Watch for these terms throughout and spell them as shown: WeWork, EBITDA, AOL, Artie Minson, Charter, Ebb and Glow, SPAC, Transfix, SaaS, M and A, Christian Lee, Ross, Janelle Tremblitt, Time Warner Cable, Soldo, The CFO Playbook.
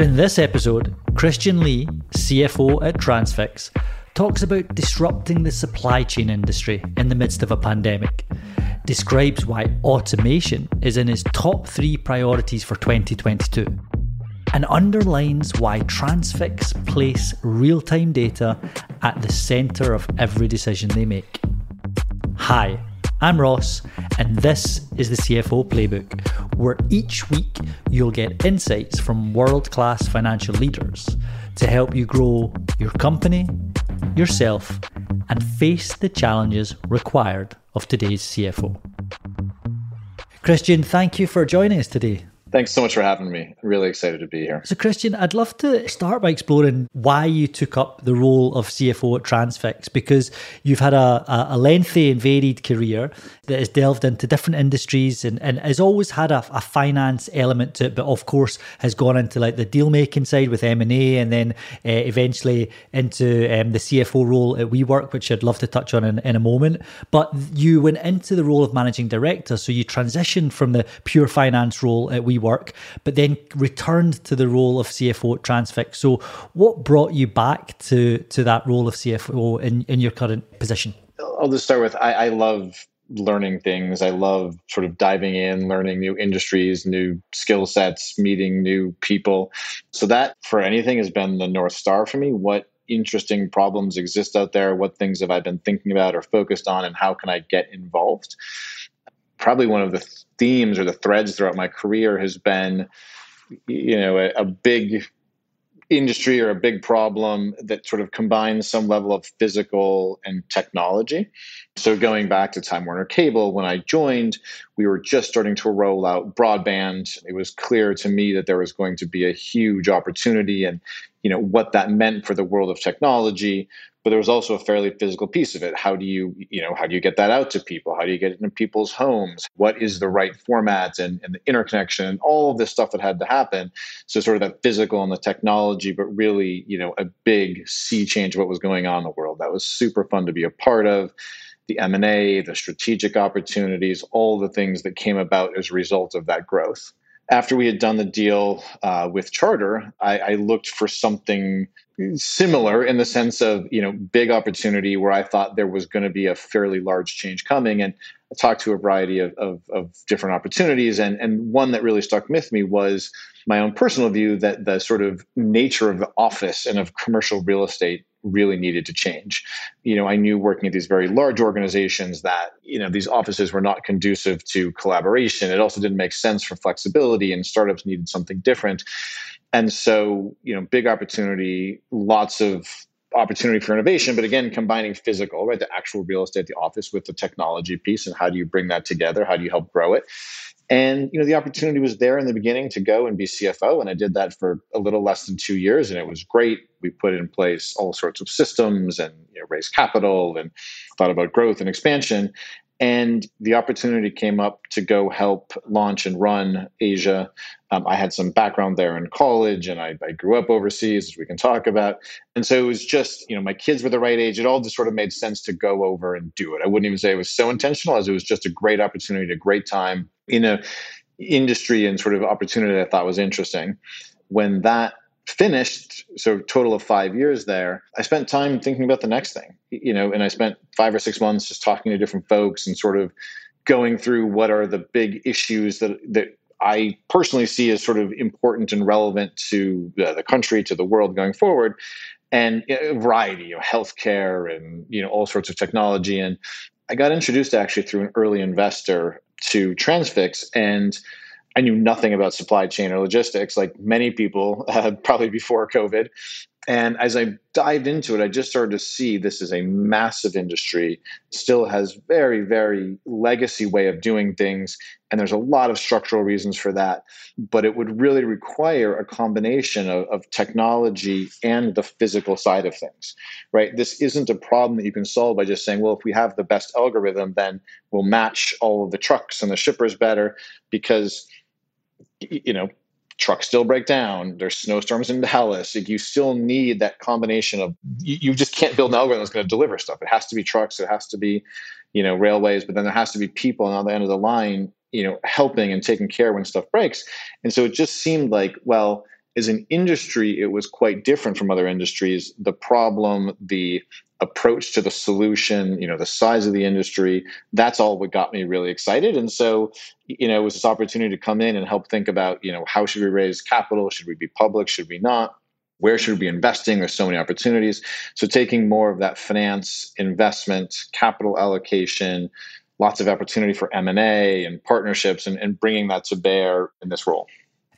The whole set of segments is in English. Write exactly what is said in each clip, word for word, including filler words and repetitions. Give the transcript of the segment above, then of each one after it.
In this episode, Christian Lee, C F O at Transfix, talks about disrupting the supply chain industry in the midst of a pandemic, describes why automation is in his top three priorities for twenty twenty-two, and underlines why Transfix place real-time data at the centre of every decision they make. Hi, I'm Ross, and this is the C F O Playbook, where each week you'll get insights from world-class financial leaders to help you grow your company, yourself, and face the challenges required of today's C F O. Christian, thank you for joining us today. Thanks so much for having me. I'm really excited to be here. So Christian, I'd love to start by exploring why you took up the role of C F O at Transfix, because you've had a, a lengthy and varied career that has delved into different industries and, and has always had a, a finance element to it, but of course has gone into like the deal-making side with M and A and then uh, eventually into um, the C F O role at WeWork, which I'd love to touch on in, in a moment. But you went into the role of managing director, so you transitioned from the pure finance role at WeWork, work, but then returned to the role of C F O at Transfix. So what brought you back to, to that role of C F O in, in your current position? I'll just start with, I, I love learning things. I love sort of diving in, learning new industries, new skill sets, meeting new people. So that, for anything, has been the North Star for me. What interesting problems exist out there? What things have I been thinking about or focused on, and how can I get involved? Probably one of the themes or the threads throughout my career has been, you know, a, a big industry or a big problem that sort of combines some level of physical and technology. So going back to Time Warner Cable, when I joined, we were just starting to roll out broadband. It was clear to me that there was going to be a huge opportunity and, you know, what that meant for the world of technology. But there was also a fairly physical piece of it. How do you, you know, how do you get that out to people? How do you get it in people's homes? What is the right format and, and the interconnection and all of this stuff that had to happen? So sort of that physical and the technology, but really, you know, a big sea change of what was going on in the world. That was super fun to be a part of. The M and A, the strategic opportunities, all the things that came about as a result of that growth. After we had done the deal uh, with Charter, I, I looked for something similar in the sense of, you know, big opportunity where I thought there was going to be a fairly large change coming. And I talked to a variety of, of, of different opportunities. And, and one that really stuck with me was my own personal view that the sort of nature of the office and of commercial real estate really needed to change. You know, I knew working at these very large organizations that, you know, these offices were not conducive to collaboration. It also didn't make sense for flexibility, and startups needed something different. And so, you know, big opportunity, lots of opportunity for innovation, but again, combining physical, right, the actual real estate, the office, with the technology piece, and how do you bring that together? How do you help grow it? And, you know, the opportunity was there in the beginning to go and be C F O. And I did that for a little less than two years and it was great. We put in place all sorts of systems and, you know, raised capital and thought about growth and expansion. And the opportunity came up to go help launch and run Asia. Um, I had some background there in college and I, I grew up overseas, as we can talk about. And so it was just, you know, my kids were the right age. It all just sort of made sense to go over and do it. I wouldn't even say it was so intentional, as it was just a great opportunity, a great time in an industry and sort of opportunity that I thought was interesting. When that finished, so total of five years there, I spent time thinking about the next thing, you know, and I spent five or six months just talking to different folks and sort of going through what are the big issues that that I personally see as sort of important and relevant to the, the country, to the world going forward, and a variety, you know, healthcare and, you know, all sorts of technology. And I got introduced actually through an early investor to Transfix, and I knew nothing about supply chain or logistics, like many people, uh, probably before COVID. And as I dived into it, I just started to see this is a massive industry, still has very, very legacy way of doing things. And there's a lot of structural reasons for that. But it would really require a combination of, of technology and the physical side of things, right? This isn't a problem that you can solve by just saying, well, if we have the best algorithm, then we'll match all of the trucks and the shippers better, because, you know, trucks still break down. There's snowstorms in Dallas. Like, you still need that combination of, you, you just can't build an algorithm that's going to deliver stuff. It has to be trucks. It has to be, you know, railways, but then there has to be people on the other end of the line, you know, helping and taking care when stuff breaks. And so it just seemed like, well, As an industry, it was quite different from other industries. The problem, the approach to the solution, you know, the size of the industry, that's all what got me really excited. And so, you know, it was this opportunity to come in and help think about, you know, how should we raise capital? Should we be public? Should we not? Where should we be investing? There's so many opportunities. So taking more of that finance, investment, capital allocation, lots of opportunity for M and A and partnerships, and, and bringing that to bear in this role.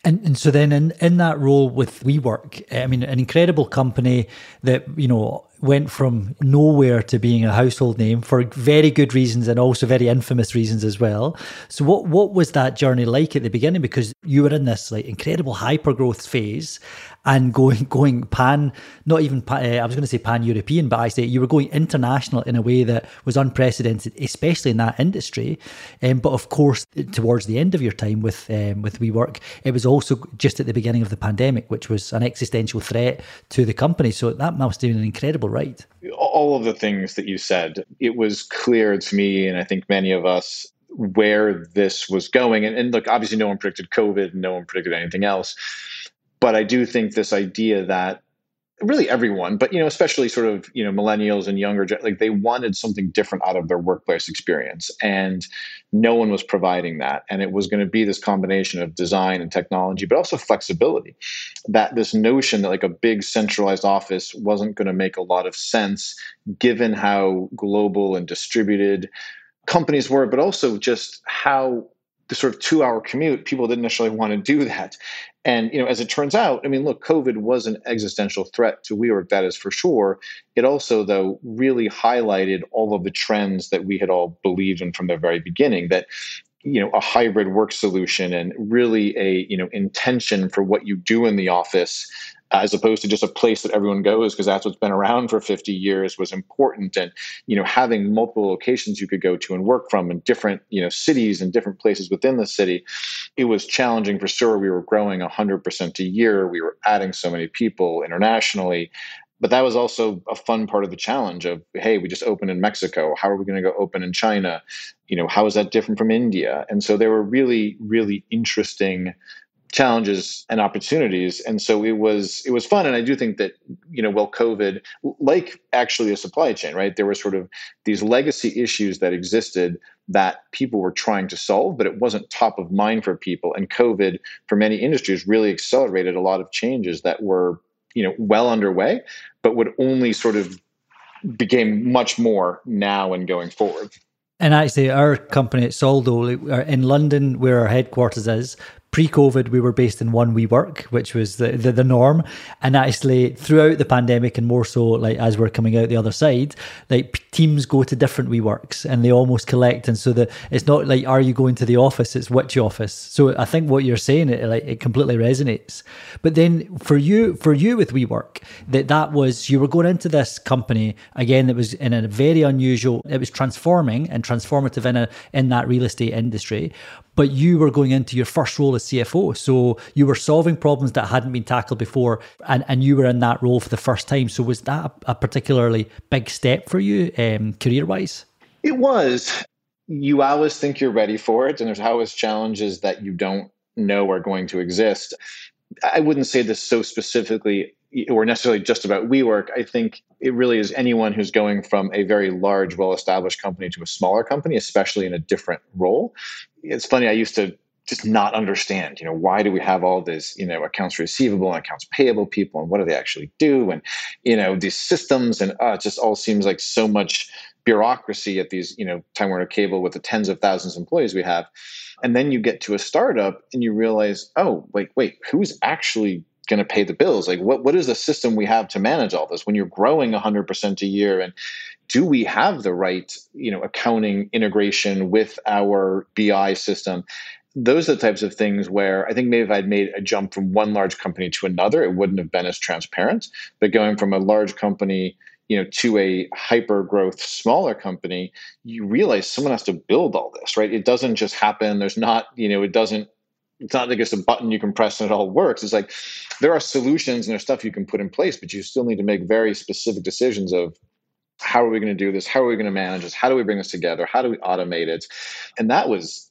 And, and so then in, in that role with WeWork, I mean, an incredible company that, you know, went from nowhere to being a household name for very good reasons and also very infamous reasons as well. So what what was that journey like at the beginning? Because you were in this like incredible hypergrowth phase and going going pan, not even, pan, uh, I was going to say pan-European, but I say you were going international in a way that was unprecedented, especially in that industry. Um, but of course, towards the end of your time with, um, with WeWork, it was also just at the beginning of the pandemic, which was an existential threat to the company. So that must have been an incredible right. All of the things that you said, it was clear to me, and I think many of us, where this was going. And, and look, obviously no one predicted COVID, no one predicted anything else. But I do think this idea that really everyone, but, you know, especially sort of, you know, millennials and younger, like they wanted something different out of their workplace experience, and no one was providing that. And it was going to be this combination of design and technology, but also flexibility, that this notion that like a big centralized office wasn't going to make a lot of sense given how global and distributed companies were, but also just how the sort of two hour commute, people didn't necessarily want to do that. And, you know, as it turns out, I mean, look, COVID was an existential threat to WeWork, that is for sure. It also, though, really highlighted all of the trends that we had all believed in from the very beginning, that, you know, a hybrid work solution and really a, you know, intention for what you do in the office, as opposed to just a place that everyone goes because that's what's been around for fifty years, was important. And, you know, having multiple locations you could go to and work from in different, you know, cities and different places within the city, it was challenging for sure. We were growing one hundred percent a year. We were adding so many people internationally. But that was also a fun part of the challenge of, hey, we just opened in Mexico. How are we going to go open in China? You know, how is that different from India? And so there were really, really interesting challenges and opportunities. And so it was, it was fun. And I do think that, you know, well, COVID, like actually a supply chain, right? There were sort of these legacy issues that existed that people were trying to solve, but it wasn't top of mind for people. And COVID for many industries really accelerated a lot of changes that were, you know, well underway, but would only sort of became much more now and going forward. And actually our company at Soldo in London, where our headquarters is, pre-COVID, we were based in one WeWork, which was the, the the norm. And actually, throughout the pandemic, and more so, like as we're coming out the other side, like teams go to different WeWorks and they almost collect. And so that it's not like, are you going to the office? It's which office. So I think what you're saying, it like it completely resonates. But then for you, for you with WeWork, that that was you were going into this company again that was in a very unusual. It was transforming and transformative in a in that real estate industry. But you were going into your first role as C F O. So you were solving problems that hadn't been tackled before, and, and you were in that role for the first time. So was that a particularly big step for you um, career-wise? It was. You always think you're ready for it, and there's always challenges that you don't know are going to exist. I wouldn't say this so specifically or necessarily just about WeWork. I think it really is anyone who's going from a very large, well-established company to a smaller company, especially in a different role. It's funny, I used to just not understand, you know, why do we have all this, you know, accounts receivable and accounts payable people, and what do they actually do? And, you know, these systems, and uh, it just all seems like so much bureaucracy at these, you know, Time Warner Cable with the tens of thousands of employees we have. And then you get to a startup and you realize, oh, like, wait, who's actually going to pay the bills? Like, what what is the system we have to manage all this when you're growing one hundred percent a year? And do we have the right, you know, accounting integration with our B I system? Those are the types of things where I think maybe if I'd made a jump from one large company to another, it wouldn't have been as transparent. But going from a large company, you know, to a hyper growth smaller company, you realize someone has to build all this, right? It doesn't just happen. There's not, you know, it doesn't, it's not like it's a button you can press and it all works. It's like there are solutions and there's stuff you can put in place, but you still need to make very specific decisions of, how are we going to do this? How are we going to manage this? How do we bring this together? How do we automate it? And that was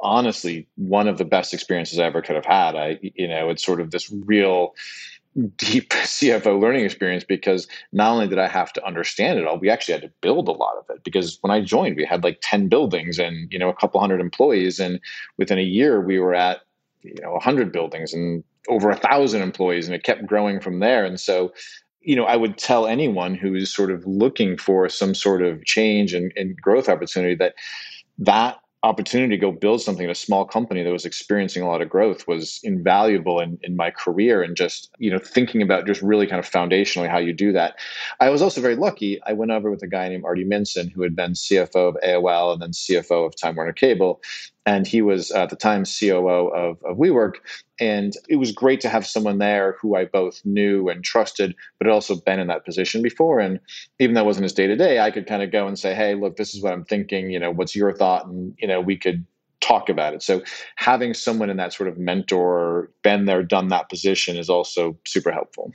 honestly one of the best experiences I ever could have had. I, you know, it's sort of this real deep C F O learning experience, because not only did I have to understand it all, we actually had to build a lot of it, because when I joined, we had like ten buildings and, you know, a couple hundred employees. And within a year we were at, you know, a hundred buildings and over a thousand employees, and it kept growing from there. And so, you know, I would tell anyone who is sort of looking for some sort of change and, and growth opportunity that that opportunity to go build something in a small company that was experiencing a lot of growth was invaluable in, in my career. And just, you know, thinking about just really kind of foundationally how you do that. I was also very lucky. I went over with a guy named Artie Minson, who had been C F O of A O L and then C F O of Time Warner Cable. And he was at the time C O O of, of WeWork. And it was great to have someone there who I both knew and trusted, but had also been in that position before. And even though it wasn't his day-to-day, I could kind of go and say, hey, look, this is what I'm thinking. You know, what's your thought? And, you know, we could talk about it. So having someone in that sort of mentor, been there, done that position is also super helpful.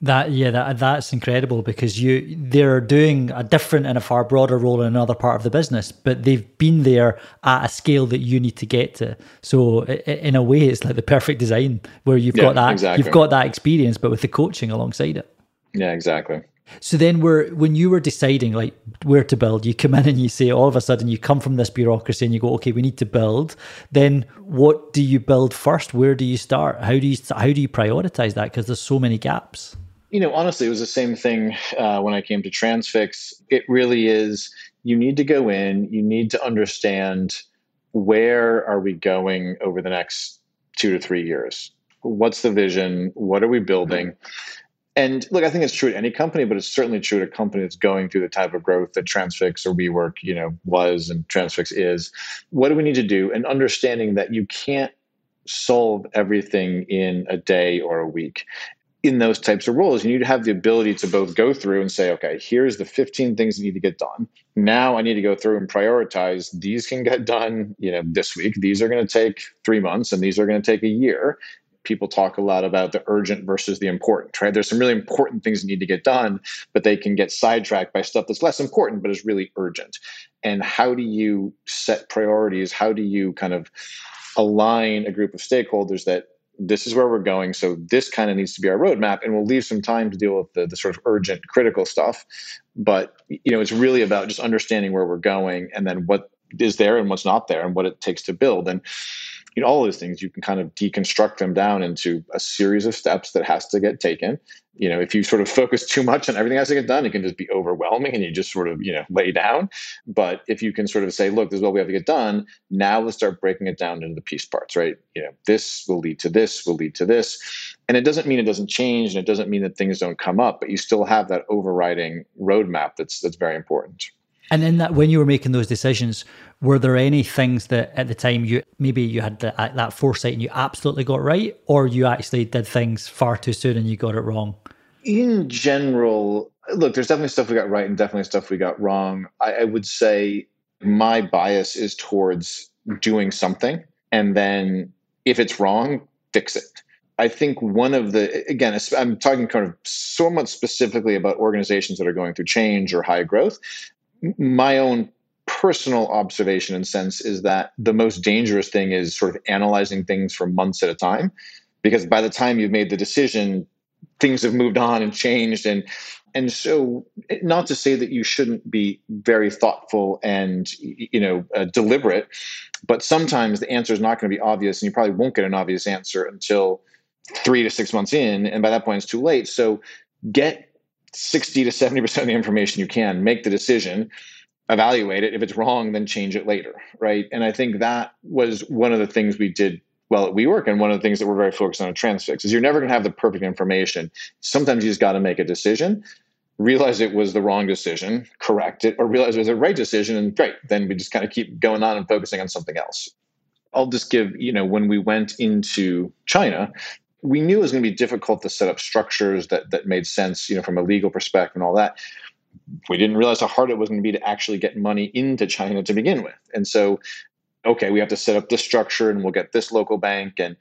That yeah, that that's incredible, because you they're doing a different and a far broader role in another part of the business, but they've been there at a scale that you need to get to. So in a way, it's like the perfect design where you've yeah, got that exactly. you've got that experience, but with the coaching alongside it. Yeah, exactly. So then, we're when you were deciding like where to build, you come in and you say all of a sudden you come from this bureaucracy and you go, okay, we need to build. Then what do you build first? Where do you start? How do you how do you prioritize that? Because there's so many gaps. You know, honestly, it was the same thing uh, when I came to Transfix. It really is, you need to go in, you need to understand where are we going over the next two to three years? What's the vision? What are we building? Mm-hmm. And look, I think it's true at any company, but it's certainly true at a company that's going through the type of growth that Transfix or WeWork, you know, was and Transfix is. What do we need to do? And understanding that you can't solve everything in a day or a week. In those types of roles, you need to have the ability to both go through and say, okay, here's the fifteen things that need to get done. Now I need to go through and prioritize. These can get done, you know, this week. These are going to take three months and these are going to take a year. People talk a lot about the urgent versus the important, right? There's some really important things that need to get done, but they can get sidetracked by stuff that's less important, but is really urgent. And how do you set priorities? How do you kind of align a group of stakeholders that this is where we're going, so this kind of needs to be our roadmap, and we'll leave some time to deal with the, the sort of urgent, critical stuff. But, you know, it's really about just understanding where we're going and then what is there and what's not there and what it takes to build. And, you know, all those things, you can kind of deconstruct them down into a series of steps that has to get taken. You know, if you sort of focus too much on everything has to get done, it can just be overwhelming and you just sort of, you know, lay down. But if you can sort of say, look, this is what we have to get done. Now let's start breaking it down into the piece parts, right? You know, this will lead to this, will lead to this. And it doesn't mean it doesn't change, and it doesn't mean that things don't come up, but you still have that overriding roadmap that's that's very important. And in that, when you were making those decisions, were there any things that at the time you maybe you had the, that foresight and you absolutely got right, or you actually did things far too soon and you got it wrong? In general, look, there's definitely stuff we got right and definitely stuff we got wrong. I, I would say my bias is towards doing something, and then if it's wrong, fix it. I think one of the, again, I'm talking kind of somewhat specifically about organizations that are going through change or high growth. My own personal observation and sense is that the most dangerous thing is sort of analyzing things for months at a time, because by the time you've made the decision, things have moved on and changed. And and so not to say that you shouldn't be very thoughtful and, you know, uh, deliberate, but sometimes the answer is not going to be obvious, and you probably won't get an obvious answer until three to six months in. And by that point, it's too late. So get sixty to seventy percent of the information you can, make the decision, evaluate it. If it's wrong, then change it later, right? And I think that was one of the things we did well at WeWork, and one of the things that we're very focused on at Transfix is you're never going to have the perfect information. Sometimes you just got to make a decision, realize it was the wrong decision, correct it, or realize it was the right decision, and great, then we just kind of keep going on and focusing on something else. I'll just give, you know, when we went into China, we knew it was going to be difficult to set up structures that that made sense, you know, from a legal perspective and all that. We didn't realize how hard it was going to be to actually get money into China to begin with. And so, okay, we have to set up this structure and we'll get this local bank. And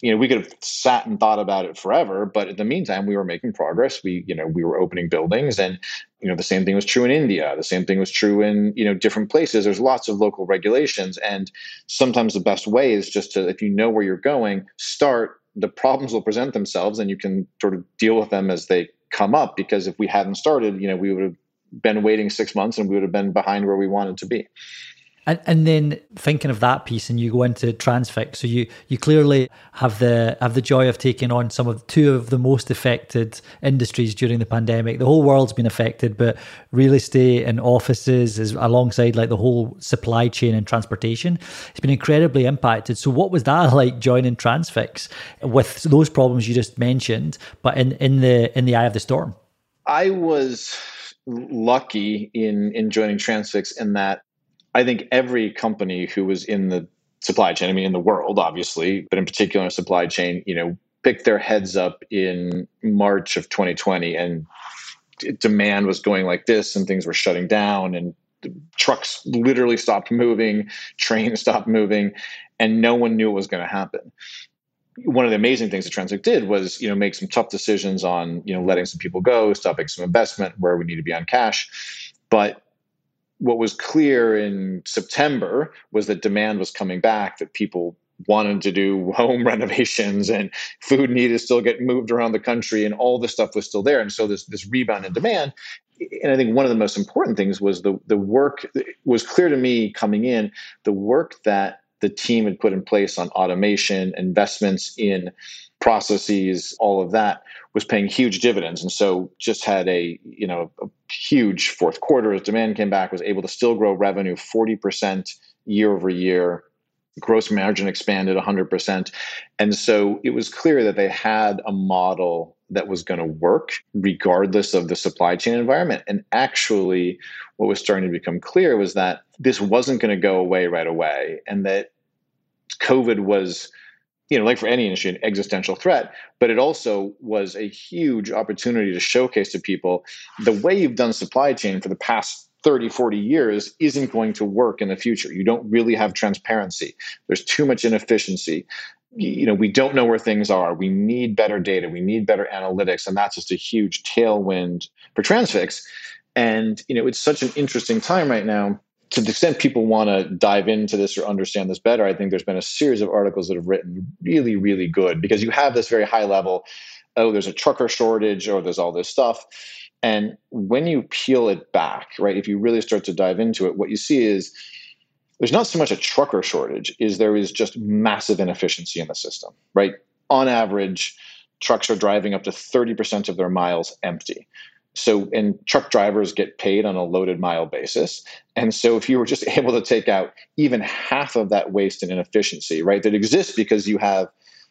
you know, we could have sat and thought about it forever, but in the meantime, we were making progress. We, you know, we were opening buildings, and, you know, the same thing was true in India. The same thing was true in, you know, different places. There's lots of local regulations, and sometimes the best way is just to, if you know where you're going, start. The problems will present themselves, and you can sort of deal with them as they come up. Because if we hadn't started, you know, we would have been waiting six months, and we would have been behind where we wanted to be. And, and then thinking of that piece, and you go into Transfix. So you you clearly have the have the joy of taking on some of two of the most affected industries during the pandemic. The whole world's been affected, but real estate and offices is alongside like the whole supply chain and transportation. It's been incredibly impacted. So what was that like joining Transfix with those problems you just mentioned, but in, in the in the eye of the storm? I was lucky in in joining Transfix in that I think every company who was in the supply chain, I mean, in the world, obviously, but in particular in supply chain, you know, picked their heads up in March of twenty twenty, and demand was going like this, and things were shutting down, and trucks literally stopped moving, trains stopped moving, and no one knew what was going to happen. One of the amazing things that Transfix did was, you know, make some tough decisions on, you know, letting some people go, stopping some investment where we need to be on cash. But what was clear in September was that demand was coming back, that people wanted to do home renovations, and food needed to still get moved around the country, and all this stuff was still there. And so this, this rebound in demand. And I think one of the most important things was the, the work was clear to me coming in, the work that the team had put in place on automation, investments in processes, all of that was paying huge dividends. And so just had a, you know, a huge fourth quarter as demand came back, was able to still grow revenue forty percent year over year, gross margin expanded one hundred percent. And so it was clear that they had a model that was going to work regardless of the supply chain environment. And actually what was starting to become clear was that this wasn't going to go away right away, and that COVID was, you know, like for any industry, an existential threat, but it also was a huge opportunity to showcase to people the way you've done supply chain for the past thirty, forty years isn't going to work in the future. You don't really have transparency. There's too much inefficiency. You know, we don't know where things are. We need better data. We need better analytics. And that's just a huge tailwind for Transfix. And, you know, it's such an interesting time right now. To the extent people want to dive into this or understand this better, I think there's been a series of articles that have written really, really good, because you have this very high level, oh, there's a trucker shortage, or there's all this stuff. And when you peel it back, right, if you really start to dive into it, what you see is there's not so much a trucker shortage, is there is just massive inefficiency in the system, right? On average, trucks are driving up to thirty percent of their miles empty. So, and truck drivers get paid on a loaded mile basis. And so if you were just able to take out even half of that waste and inefficiency, right, that exists because you have,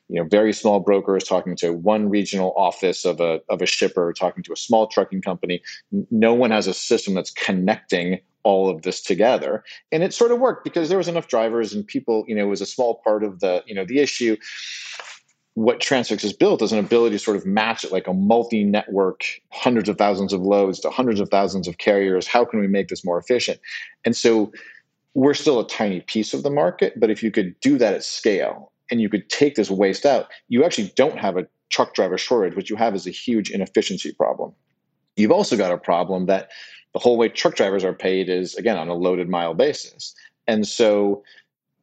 you know, very small brokers talking to one regional office of a, of a shipper, talking to a small trucking company. No one has a system that's connecting all of this together. And it sort of worked because there was enough drivers and people, you know, it was a small part of the, you know, the issue. What Transfix has built is an ability to sort of match it like a multi-network, hundreds of thousands of loads to hundreds of thousands of carriers. How can we make this more efficient? And so we're still a tiny piece of the market, but if you could do that at scale and you could take this waste out, you actually don't have a truck driver shortage. What you have is a huge inefficiency problem. You've also got a problem that the whole way truck drivers are paid is, again, on a loaded mile basis. And so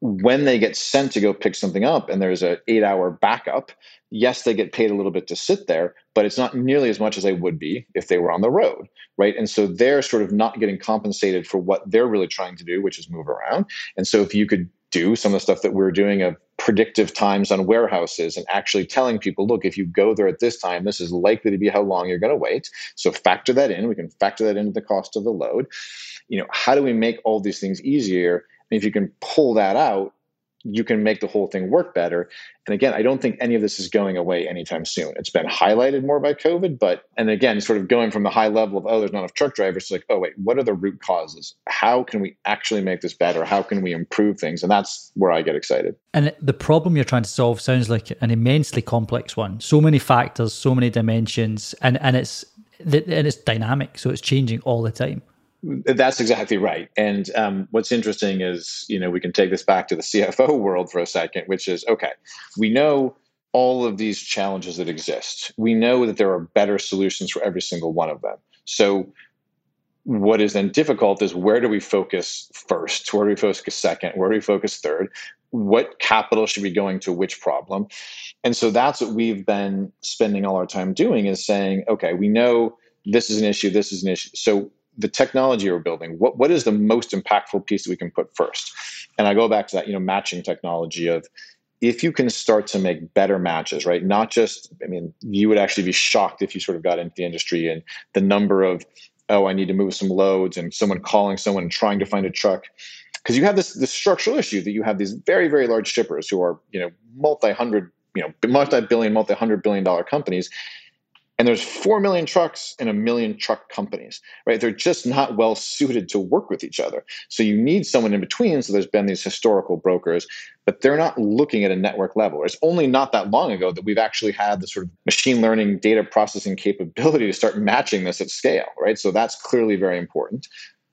when they get sent to go pick something up and there's an eight hour backup, yes, they get paid a little bit to sit there, but it's not nearly as much as they would be if they were on the road, right? And so they're sort of not getting compensated for what they're really trying to do, which is move around. And so if you could do some of the stuff that we're doing of predictive times on warehouses and actually telling people, look, if you go there at this time, this is likely to be how long you're going to wait. So factor that in. We can factor that into the cost of the load. You know, how do we make all these things easier? If you can pull that out, you can make the whole thing work better. And again, I don't think any of this is going away anytime soon. It's been highlighted more by COVID, but, and again, sort of going from the high level of, oh, there's not enough truck drivers, to like, oh, wait, what are the root causes? How can we actually make this better? How can we improve things? And that's where I get excited. And the problem you're trying to solve sounds like an immensely complex one. So many factors, so many dimensions, and, and it's and it's dynamic. So it's changing all the time. That's exactly right. And um, what's interesting is, you know, we can take this back to the C F O world for a second, which is, okay, we know all of these challenges that exist. We know that there are better solutions for every single one of them. So what is then difficult is, where do we focus first? Where do we focus second? Where do we focus third? What capital should be going to which problem? And so that's what we've been spending all our time doing, is saying, okay, we know this is an issue, this is an issue. So the technology we're building, what, what is the most impactful piece that we can put first? And I go back to that, you know, matching technology of, if you can start to make better matches, right? Not just, I mean, you would actually be shocked if you sort of got into the industry and the number of, oh, I need to move some loads, and someone calling someone and trying to find a truck. Because you have this, this structural issue that you have these very, very large shippers who are, you know, multi-hundred, you know, multi-billion, multi-hundred billion dollar companies. And there's four million trucks and a million truck companies, right? They're just not well suited to work with each other. So you need someone in between. So there's been these historical brokers, but they're not looking at a network level. It's only not that long ago that we've actually had the sort of machine learning data processing capability to start matching this at scale, right? So that's clearly very important.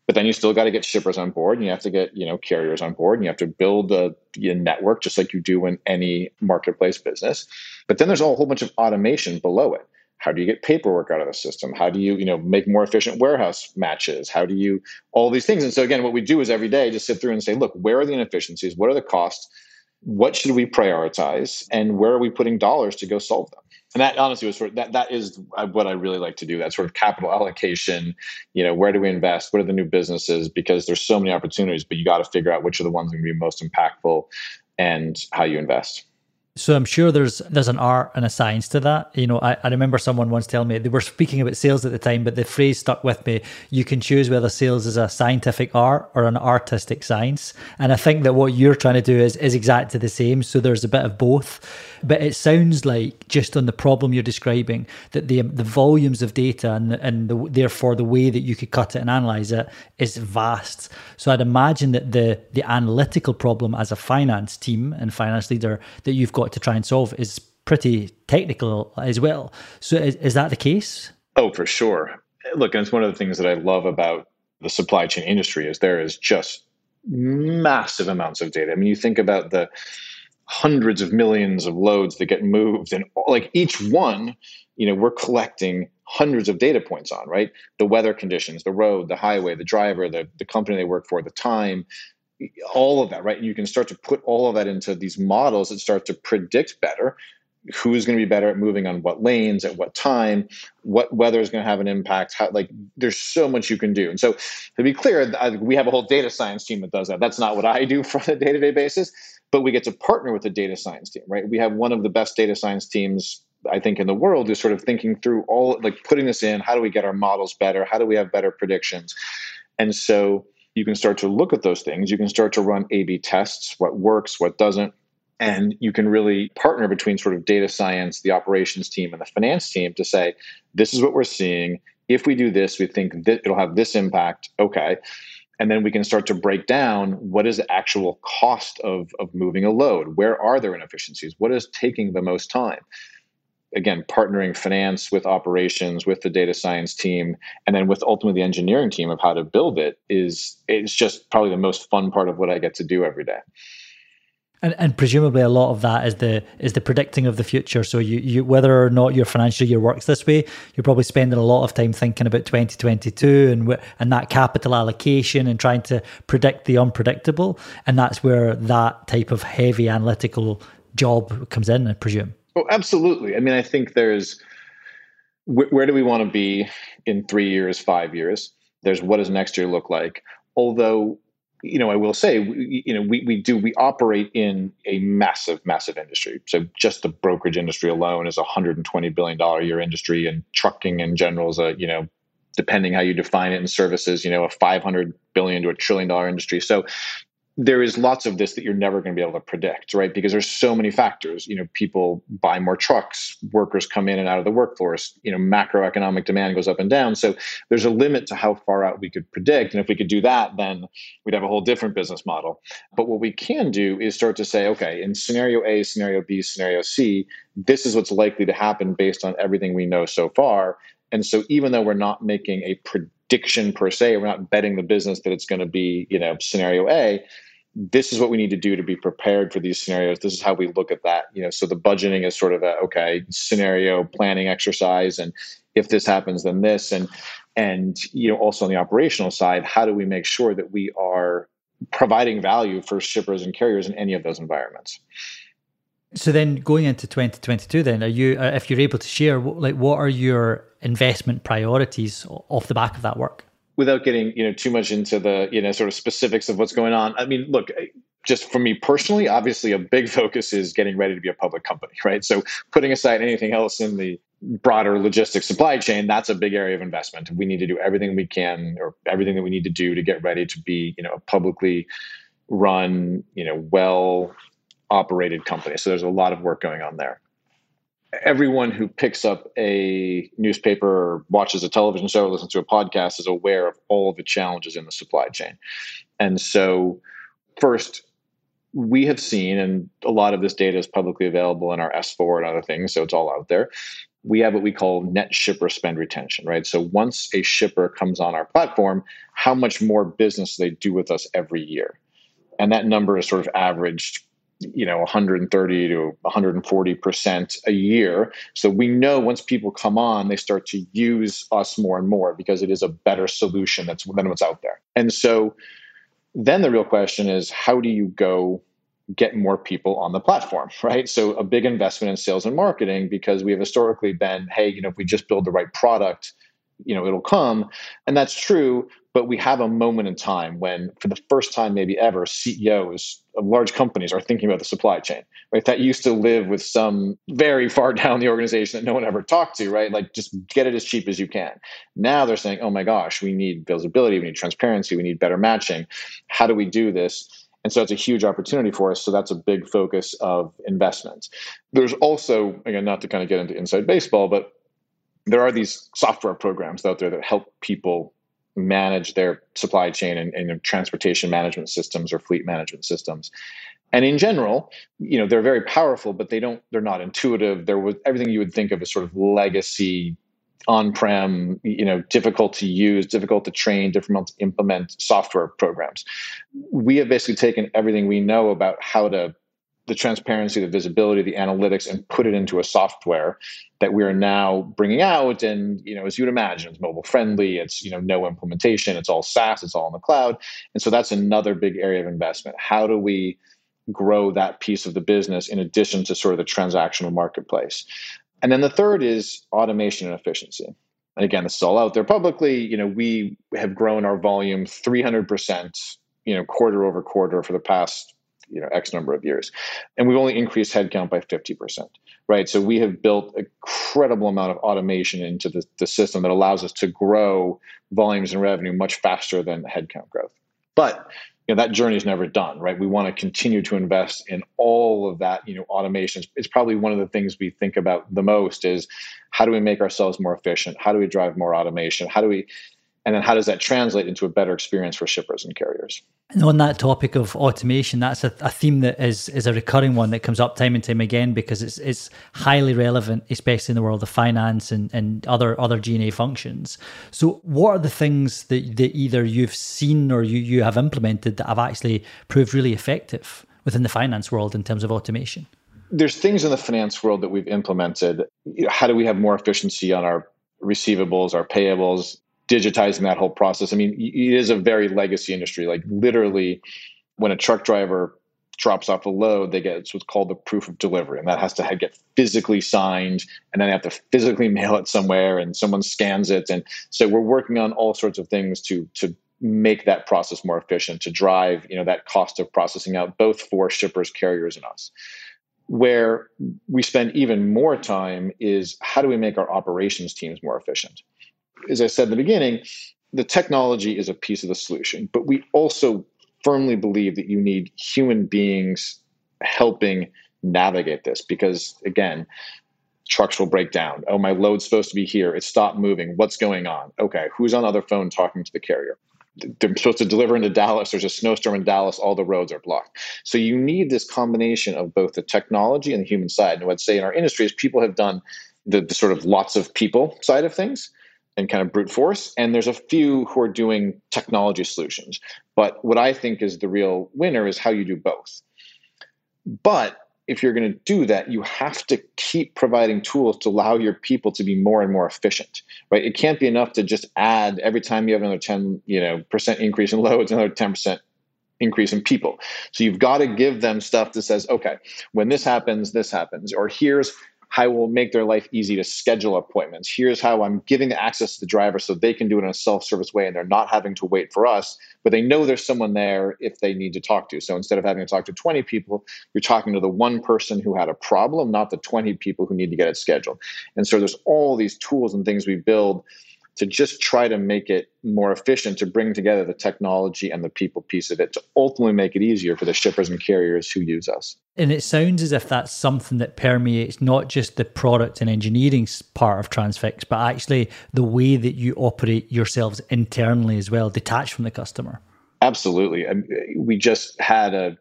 But then you still got to get shippers on board, and you have to get, you know, carriers on board, and you have to build a, a network just like you do in any marketplace business. But then there's a whole bunch of automation below it. How do you get paperwork out of the system? How do you, you know, make more efficient warehouse matches? How do you, all these things? And so again, what we do is every day just sit through and say, look, where are the inefficiencies? What are the costs? What should we prioritize? And where are we putting dollars to go solve them? And that honestly was sort of, that, that is what I really like to do, that sort of capital allocation. You know, where do we invest? What are the new businesses? Because there's so many opportunities, but you got to figure out which are the ones that are going to be most impactful and how you invest. So I'm sure there's there's an art and a science to that. You know, I, I remember someone once telling me, they were speaking about sales at the time, but the phrase stuck with me, you can choose whether sales is a scientific art or an artistic science. And I think that what you're trying to do is, is exactly the same. So there's a bit of both. But it sounds like, just on the problem you're describing, that the the volumes of data and, and the, therefore the way that you could cut it and analyze it is vast. So I'd imagine that the the analytical problem as a finance team and finance leader that you've got to try and solve is pretty technical as well. So is, is that the case? Oh, for sure. Look, and it's one of the things that I love about the supply chain industry is there is just massive amounts of data. I mean, you think about the hundreds of millions of loads that get moved, and all, like each one, you know, we're collecting hundreds of data points on, right? The weather conditions, the road, the highway, the driver, the, the company they work for, the time, all of that, right? You can start to put all of that into these models that start to predict better who's going to be better at moving on what lanes, at what time, what weather is going to have an impact. How, like, there's so much you can do. And so, to be clear, I, we have a whole data science team that does that. That's not what I do from a day-to-day basis, but we get to partner with the data science team, right? We have one of the best data science teams, I think, in the world, who's sort of thinking through all, like, putting this in, how do we get our models better? How do we have better predictions? And so, you can start to look at those things. You can start to run A B tests, what works, what doesn't. And you can really partner between sort of data science, the operations team, and the finance team to say, this is what we're seeing. If we do this, we think that it'll have this impact. Okay. And then we can start to break down, what is the actual cost of, of moving a load? Where are there inefficiencies? What is taking the most time? Again, partnering finance with operations, with the data science team, and then with ultimately the engineering team of how to build it is, it's just probably the most fun part of what I get to do every day. And, and presumably a lot of that is the is the predicting of the future. So you, you whether or not your financial year works this way, you're probably spending a lot of time thinking about twenty twenty-two and and that capital allocation and trying to predict the unpredictable. And that's where that type of heavy analytical job comes in, I presume. Oh, absolutely. I mean, I think there's, wh- where do we want to be in three years, five years? There's, what does next year look like? Although, you know, I will say, we, you know, we, we do, we operate in a massive, massive industry. So just the brokerage industry alone is a one hundred twenty billion dollars a year industry, and trucking in general is a, you know, depending how you define it, in services, you know, a five hundred billion dollars to a trillion dollar industry. So there is lots of this that you're never going to be able to predict, right? Because there's so many factors. You know, people buy more trucks, workers come in and out of the workforce, you know, macroeconomic demand goes up and down. So there's a limit to how far out we could predict. And if we could do that, then we'd have a whole different business model. But what we can do is start to say, okay, in scenario A, scenario B, scenario C, this is what's likely to happen based on everything we know so far. And so even though we're not making a prediction per se, we're not betting the business that it's going to be, you know, scenario A, this is what we need to do to be prepared for these scenarios. This is how we look at that. You know, so the budgeting is sort of a, okay, scenario planning exercise. And if this happens, then this, and, and, you know, also on the operational side, how do we make sure that we are providing value for shippers and carriers in any of those environments? So then going into twenty twenty-two, then, are you, if you're able to share, like, what are your investment priorities off the back of that work? Without getting, you know, too much into the, you know, sort of specifics of what's going on. I mean, look, just for me personally, obviously a big focus is getting ready to be a public company, right? So putting aside anything else in the broader logistics supply chain, that's a big area of investment. We need to do everything we can, or everything that we need to do to get ready to be, you know, a publicly run, you know, well operated company. So there's a lot of work going on there. Everyone who picks up a newspaper or watches a television show or listens to a podcast is aware of all the challenges in the supply chain. And so first, we have seen, and a lot of this data is publicly available in our S four and other things, so it's all out there, we have what we call net shipper spend retention, right? So once a shipper comes on our platform, how much more business they do with us every year. And that number is sort of averaged, you know, one hundred thirty to one hundred forty percent a year. So we know once people come on, they start to use us more and more because it is a better solution that's than what's out there. And so then the real question is, how do you go get more people on the platform, right? So a big investment in sales and marketing, because we have historically been, hey, you know, if we just build the right product, you know, it'll come. And that's true. But we have a moment in time when, for the first time maybe ever, C E Os of large companies are thinking about the supply chain, right? That used to live with some very far down the organization that no one ever talked to, right? Like, just get it as cheap as you can. Now they're saying, oh my gosh, we need visibility, we need transparency, we need better matching. How do we do this? And so it's a huge opportunity for us. So that's a big focus of investments. There's also, again, not to kind of get into inside baseball, but there are these software programs out there that help people manage their supply chain and, and transportation management systems or fleet management systems. And in general, you know, they're very powerful, but they don't, they're not intuitive. There was everything you would think of as sort of legacy, on-prem, you know, difficult to use, difficult to train, difficult to implement software programs. We have basically taken everything we know about how to, the transparency, the visibility, the analytics, and put it into a software that we are now bringing out. And, you know, as you'd imagine, it's mobile friendly, it's, you know, no implementation, it's all SaaS, it's all in the cloud. And so that's another big area of investment. How do we grow that piece of the business in addition to sort of the transactional marketplace? And then the third is automation and efficiency. And again, this is all out there publicly. You know, we have grown our volume three hundred percent, you know, quarter over quarter for the past, you know, X number of years. And we've only increased headcount by fifty percent, right? So we have built a credible amount of automation into the, the system that allows us to grow volumes and revenue much faster than headcount growth. But, you know, that journey is never done, right? We want to continue to invest in all of that, you know, automation. It's probably one of the things we think about the most is, how do we make ourselves more efficient? How do we drive more automation? How do we, and then how does that translate into a better experience for shippers and carriers? And on that topic of automation, that's a, a theme that is is a recurring one that comes up time and time again, because it's it's highly relevant, especially in the world of finance and, and other other G and A functions. So what are the things that, that either you've seen or you, you have implemented that have actually proved really effective within the finance world in terms of automation? There's things in the finance world that we've implemented. How do we have more efficiency on our receivables, our payables? Digitizing that whole process. I mean, it is a very legacy industry. Like, literally, when a truck driver drops off a load, they get what's called the proof of delivery. And that has to get physically signed, and then they have to physically mail it somewhere, and someone scans it. And so we're working on all sorts of things to to make that process more efficient, to drive, you know, that cost of processing out, both for shippers, carriers, and us. Where we spend even more time is, how do we make our operations teams more efficient? As I said in the beginning, the technology is a piece of the solution, but we also firmly believe that you need human beings helping navigate this, because, again, trucks will break down. Oh, my load's supposed to be here. It stopped moving. What's going on? Okay, who's on the other phone talking to the carrier? They're supposed to deliver into Dallas. There's a snowstorm in Dallas. All the roads are blocked. So you need this combination of both the technology and the human side. And what I'd say in our industry is people have done the, the sort of lots of people side of things. and kind of brute force. And there's a few who are doing technology solutions. But what I think is the real winner is how you do both. But if you're going to do that, you have to keep providing tools to allow your people to be more and more efficient, right? It can't be enough to just add every time you have another ten, you know, percent increase in loads, another ten percent increase in people. So you've got to give them stuff that says, okay, when this happens, this happens, or here's how we'll make their life easy to schedule appointments. Here's how I'm giving the access to the driver so they can do it in a self-service way and they're not having to wait for us, but they know there's someone there if they need to talk to. So instead of having to talk to twenty people, you're talking to the one person who had a problem, not the twenty people who need to get it scheduled. And so there's all these tools and things we build to just try to make it more efficient, to bring together the technology and the people piece of it to ultimately make it easier for the shippers and carriers who use us. And it sounds as if that's something that permeates not just the product and engineering part of Transfix, but actually the way that you operate yourselves internally as well, detached from the customer. Absolutely. I mean, we just had a...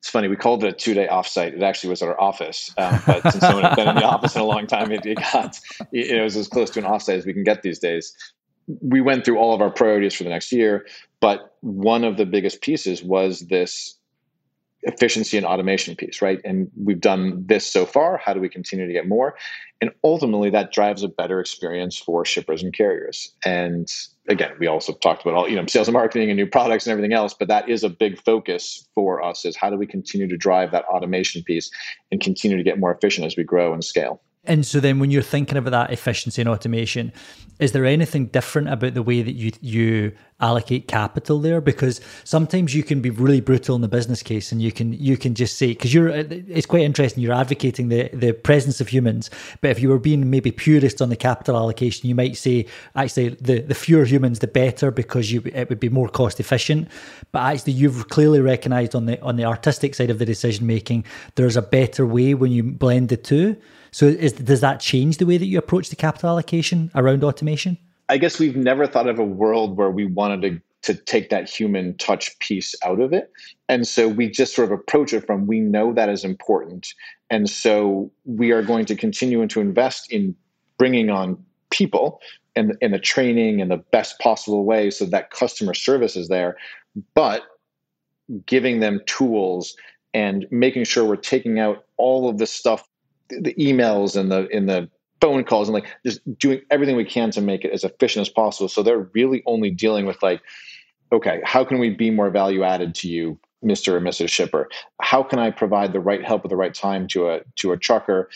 It's funny, we called it a two-day offsite. It actually was at our office, um, but since no one had been in the office in a long time, it, it got it, it was as close to an offsite as we can get these days. We went through all of our priorities for the next year, but one of the biggest pieces was this efficiency and automation piece, right? And we've done this so far. How do we continue to get more? And ultimately, that drives a better experience for shippers and carriers. And again, we also talked about all, you know, sales and marketing and new products and everything else, but that is a big focus for us, is how do we continue to drive that automation piece and continue to get more efficient as we grow and scale. And so then when you're thinking about that efficiency and automation, is there anything different about the way that you you allocate capital there? Because sometimes you can be really brutal in the business case and you can you can just say, because you're, it's quite interesting, you're advocating the, the presence of humans, but if you were being maybe purist on the capital allocation, you might say, actually, the, the fewer humans, the better, because you it would be more cost efficient. But actually, you've clearly recognised on the on the artistic side of the decision-making, there's a better way when you blend the two. So is, does that change the way that you approach the capital allocation around automation? I guess we've never thought of a world where we wanted to, to take that human touch piece out of it. And so we just sort of approach it from, we know that is important. And so we are going to continue to invest in bringing on people and, and the training in the best possible way so that customer service is there, but giving them tools and making sure we're taking out all of the stuff, the emails and the in the phone calls, and like just doing everything we can to make it as efficient as possible. So they're really only dealing with like, okay, how can we be more value added to you, Mister or Missus Shipper? How can I provide the right help at the right time to a to a trucker,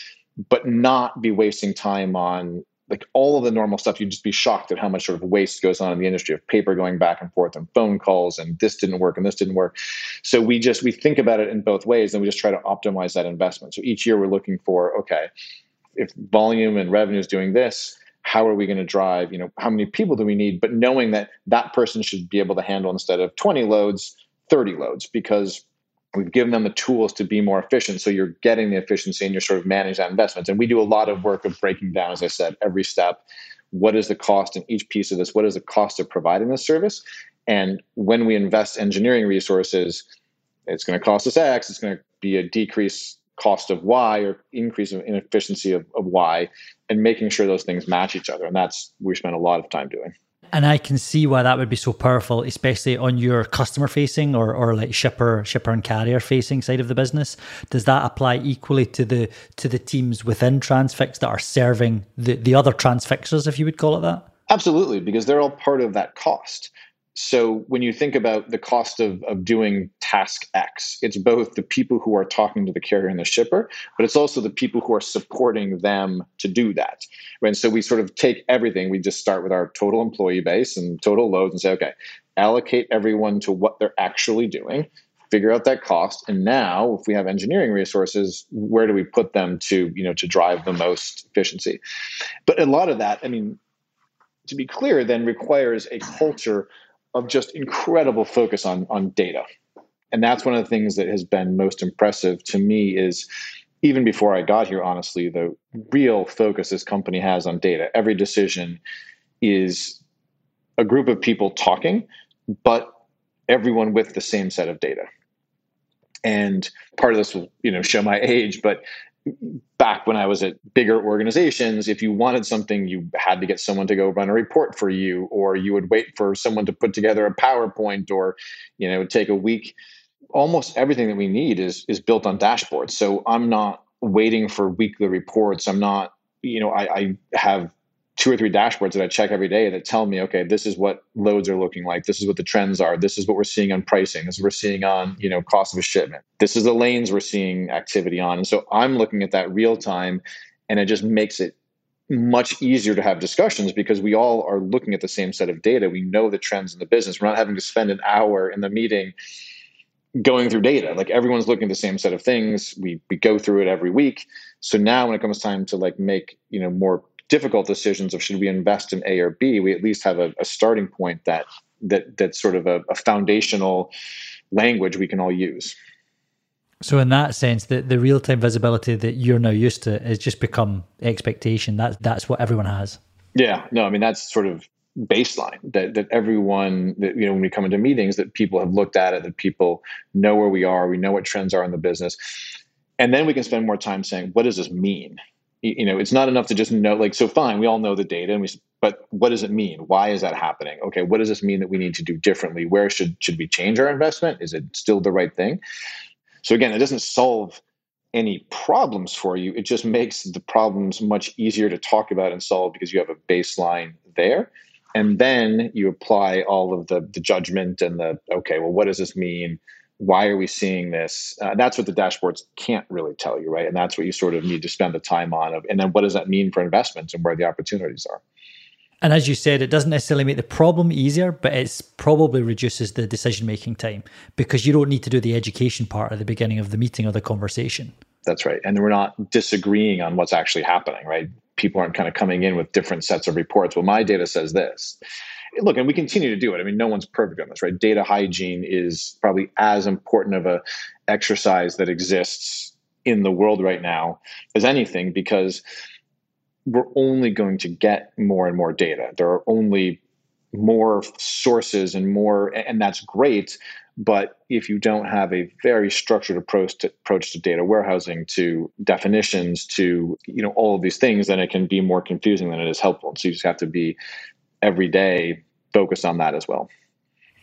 but not be wasting time on like all of the normal stuff? You'd just be shocked at how much sort of waste goes on in the industry of paper going back and forth and phone calls and this didn't work and this didn't work. So we just, we think about it in both ways and we just try to optimize that investment. So each year we're looking for, okay, if volume and revenue is doing this, how are we going to drive, you know, how many people do we need? But knowing that that person should be able to handle, instead of twenty loads, thirty loads, because we've given them the tools to be more efficient. So you're getting the efficiency and you're sort of managing that investment. And we do a lot of work of breaking down, as I said, every step. What is the cost in each piece of this? What is the cost of providing this service? And when we invest engineering resources, it's going to cost us X. It's going to be a decrease cost of Y or increase of inefficiency of, of Y, and making sure those things match each other. And that's what we spend a lot of time doing. And I can see why that would be so powerful, especially on your customer-facing or, or like shipper, shipper and carrier-facing side of the business. Does that apply equally to the to the teams within Transfix that are serving the, the other Transfixers, if you would call it that? Absolutely, because they're all part of that cost. So when you think about the cost of, of doing task X, it's both the people who are talking to the carrier and the shipper, but it's also the people who are supporting them to do that. And so we sort of take everything. We just start with our total employee base and total loads and say, okay, allocate everyone to what they're actually doing, figure out that cost. And now if we have engineering resources, where do we put them to, you know, to drive the most efficiency? But a lot of that, I mean, to be clear, then requires a culture of just incredible focus on on data. And that's one of the things that has been most impressive to me is, even before I got here, honestly, the real focus this company has on data. Every decision is a group of people talking, but everyone with the same set of data. And part of this will, you know, show my age, but back when I was at bigger organizations, if you wanted something, you had to get someone to go run a report for you, or you would wait for someone to put together a PowerPoint, or, you know, it would take a week. Almost everything that we need is is built on dashboards. So I'm not waiting for weekly reports. I'm not, you know, I, I have two or three dashboards that I check every day that tell me, okay, this is what loads are looking like. This is what the trends are. This is what we're seeing on pricing. This is what we're seeing on, you know, cost of a shipment. This is the lanes we're seeing activity on. And so I'm looking at that real time, and it just makes it much easier to have discussions because we all are looking at the same set of data. We know the trends in the business. We're not having to spend an hour in the meeting going through data. Like, everyone's looking at the same set of things. We we go through it every week. So now when it comes time to like make, you know, more difficult decisions of should we invest in A or B, we at least have a, a starting point that that that's sort of a, a foundational language we can all use. So in that sense, the, the real-time visibility that you're now used to has just become expectation. That's that's what everyone has. Yeah, no, I mean, that's sort of baseline that that everyone, that, you know, when we come into meetings, that people have looked at it, that people know where we are, we know what trends are in the business. And then we can spend more time saying, what does this mean? You know, it's not enough to just know, like, so fine, we all know the data, and we, but what does it mean? Why is that happening? Okay, what does this mean that we need to do differently? Where should should we change our investment? Is it still the right thing? So again, it doesn't solve any problems for you. It just makes the problems much easier to talk about and solve because you have a baseline there. And then you apply all of the, the judgment and the, okay, well, what does this mean? Why are we seeing this? Uh, that's what the dashboards can't really tell you, right? And that's what you sort of need to spend the time on. Of, and then what does that mean for investments and where the opportunities are? And as you said, it doesn't necessarily make the problem easier, but it's probably reduces the decision-making time because you don't need to do the education part at the beginning of the meeting or the conversation. That's right. And we're not disagreeing on what's actually happening, right? People aren't kind of coming in with different sets of reports. Well, my data says this. Look, and we continue to do it. I mean, no one's perfect on this, right? Data hygiene is probably as important of an exercise that exists in the world right now as anything, because we're only going to get more and more data. There are only more sources and more, and that's great. But if you don't have a very structured approach to, approach to data warehousing, to definitions, to, you know, all of these things, then it can be more confusing than it is helpful. And so you just have to be every day focused on that as well.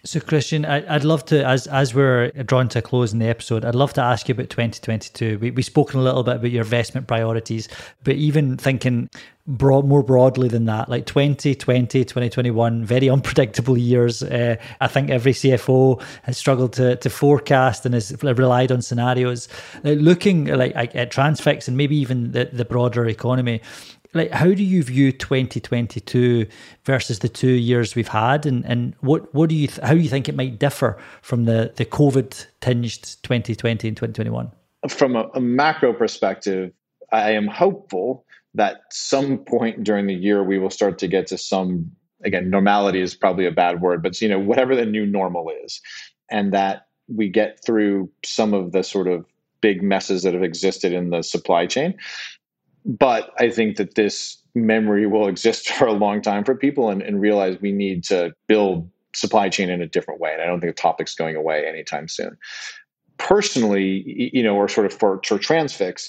So Christian, I, I'd love to, as as we're drawn to a close in the episode, I'd love to ask you about twenty twenty-two. We, we've spoken a little bit about your investment priorities, but even thinking broad, more broadly than that, like twenty twenty, twenty twenty-one, very unpredictable years. Uh, I think every C F O has struggled to, to forecast and has relied on scenarios. Like looking like at Transfix and maybe even the, the broader economy, like, how do you view twenty twenty-two versus the two years we've had, and, and what what do you th- how do you think it might differ from the the COVID tinged twenty twenty and twenty twenty-one? From a, a macro perspective, I am hopeful that some point during the year we will start to get to some, again, normality is probably a bad word, but, you know, whatever the new normal is, and that we get through some of the sort of big messes that have existed in the supply chain. But I think that this memory will exist for a long time for people, and, and realize we need to build supply chain in a different way. And I don't think the topic's going away anytime soon. Personally, you know, or sort of for, for Transfix,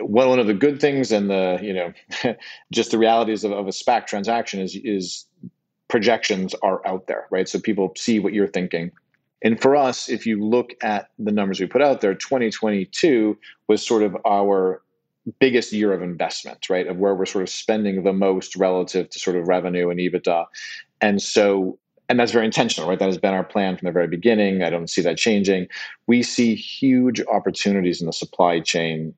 one of the good things and the, you know, just the realities of, of a SPAC transaction is, is projections are out there, right? So people see what you're thinking. And for us, if you look at the numbers we put out there, twenty twenty-two was sort of our biggest year of investment, right? Of where we're sort of spending the most relative to sort of revenue and EBITDA. And so, and that's very intentional, right? That has been our plan from the very beginning. I don't see that changing. We see huge opportunities in the supply chain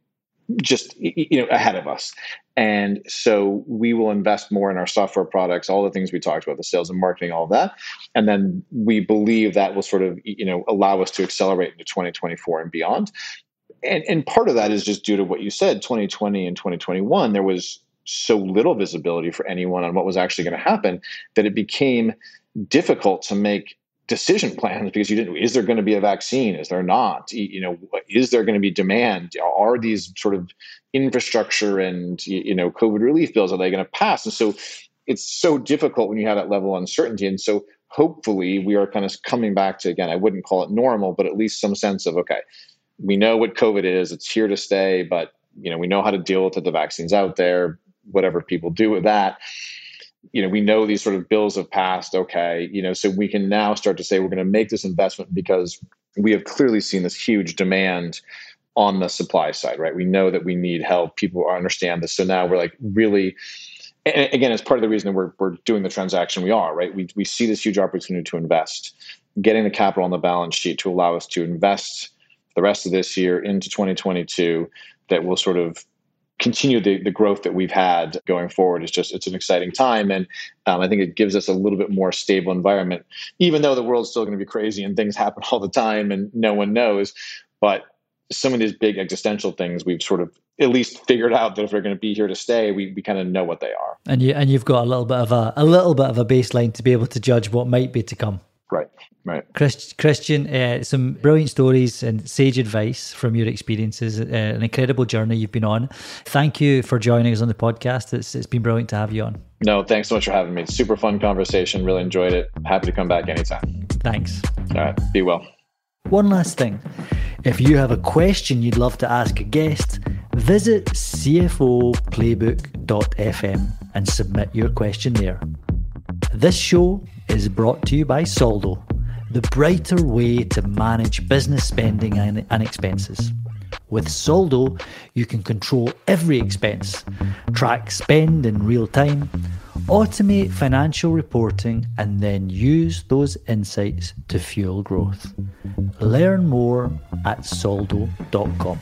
just, you know, ahead of us. And so we will invest more in our software products, all the things we talked about, the sales and marketing, all of that. And then we believe that will sort of, you know, allow us to accelerate into twenty twenty-four and beyond. And, and part of that is just due to what you said, twenty twenty and twenty twenty-one, there was so little visibility for anyone on what was actually going to happen that it became difficult to make decision plans because you didn't, is there going to be a vaccine? Is there not? You know, is there going to be demand? Are these sort of infrastructure and, you know, COVID relief bills, are they going to pass? And so it's so difficult when you have that level of uncertainty. And so hopefully we are kind of coming back to, again, I wouldn't call it normal, but at least some sense of, okay, we know what COVID is, it's here to stay, but you know, we know how to deal with it. The vaccine's out there, whatever people do with that. You know, we know these sort of bills have passed. Okay. You know, so we can now start to say, we're going to make this investment because we have clearly seen this huge demand on the supply side, right? We know that we need help. People understand this. So now we're like really, and again, it's part of the reason that we're, we're doing the transaction we are, right? We, we see this huge opportunity to invest, getting the capital on the balance sheet to allow us to invest the rest of this year into twenty twenty-two that will sort of continue the, the growth that we've had going forward. It's just, it's an exciting time. And um, I think it gives us a little bit more stable environment, even though the world's still going to be crazy and things happen all the time and no one knows. But some of these big existential things we've sort of at least figured out that if we're going to be here to stay, we, we kind of know what they are. And you, and you've got a little bit of a, a little bit of a baseline to be able to judge what might be to come. Right. Right. Christ, Christian, uh, some brilliant stories and sage advice from your experiences, uh, an incredible journey you've been on. Thank you for joining us on the podcast. It's It's been brilliant to have you on. No, thanks so much for having me. Super fun conversation. Really enjoyed it. Happy to come back anytime. Thanks. All right. Be well. One last thing. If you have a question you'd love to ask a guest, visit C F O playbook dot f m and submit your question there. This show is brought to you by Soldo, the brighter way to manage business spending and, and expenses. With Soldo, you can control every expense, track spend in real time, automate financial reporting, and then use those insights to fuel growth. Learn more at soldo dot com.